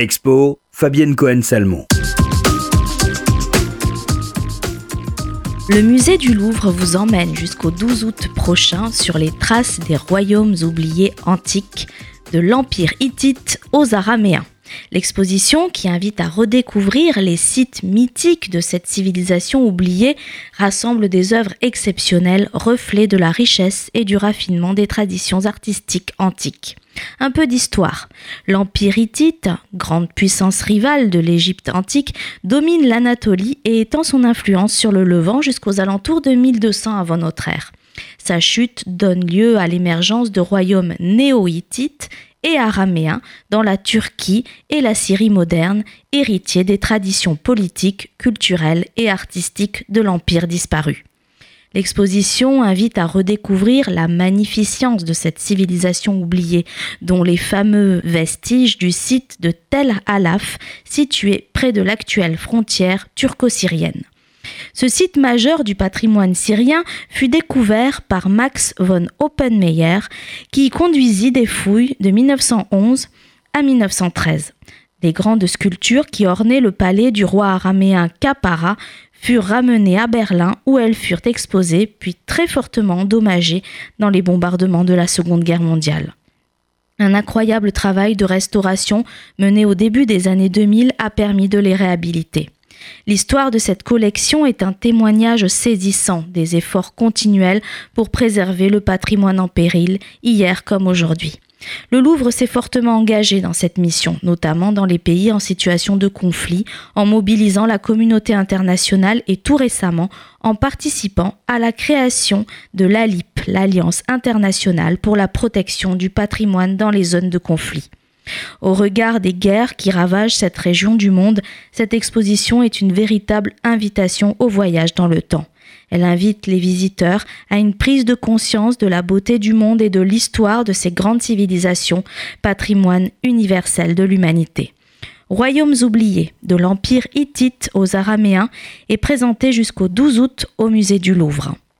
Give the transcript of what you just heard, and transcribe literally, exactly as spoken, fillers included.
Expo, Fabienne Cohen-Salmon. Le musée du Louvre vous emmène jusqu'au douze août prochain sur les traces des royaumes oubliés antiques, de l'Empire hittite aux Araméens. L'exposition, qui invite à redécouvrir les sites mythiques de cette civilisation oubliée, rassemble des œuvres exceptionnelles, reflets de la richesse et du raffinement des traditions artistiques antiques. Un peu d'histoire. L'Empire hittite, grande puissance rivale de l'Égypte antique, domine l'Anatolie et étend son influence sur le Levant jusqu'aux alentours de mille deux cents avant notre ère. Sa chute donne lieu à l'émergence de royaumes néo-hittites et araméens dans la Turquie et la Syrie moderne, héritiers des traditions politiques, culturelles et artistiques de l'Empire disparu. L'exposition invite à redécouvrir la magnificence de cette civilisation oubliée, dont les fameux vestiges du site de Tell Halaf, situé près de l'actuelle frontière turco-syrienne. Ce site majeur du patrimoine syrien fut découvert par Max von Oppenheim, qui y conduisit des fouilles de mille neuf cent onze à mille neuf cent treize. Des grandes sculptures qui ornaient le palais du roi araméen Kapara furent ramenées à Berlin, où elles furent exposées puis très fortement endommagées dans les bombardements de la Seconde Guerre mondiale. Un incroyable travail de restauration mené au début des années deux mille a permis de les réhabiliter. L'histoire de cette collection est un témoignage saisissant des efforts continuels pour préserver le patrimoine en péril, hier comme aujourd'hui. Le Louvre s'est fortement engagé dans cette mission, notamment dans les pays en situation de conflit, en mobilisant la communauté internationale et tout récemment en participant à la création de l'ALIP, l'Alliance internationale pour la protection du patrimoine dans les zones de conflit. Au regard des guerres qui ravagent cette région du monde, cette exposition est une véritable invitation au voyage dans le temps. Elle invite les visiteurs à une prise de conscience de la beauté du monde et de l'histoire de ces grandes civilisations, patrimoine universel de l'humanité. Royaumes oubliés, de l'Empire hittite aux Araméens, est présenté jusqu'au douze août au musée du Louvre.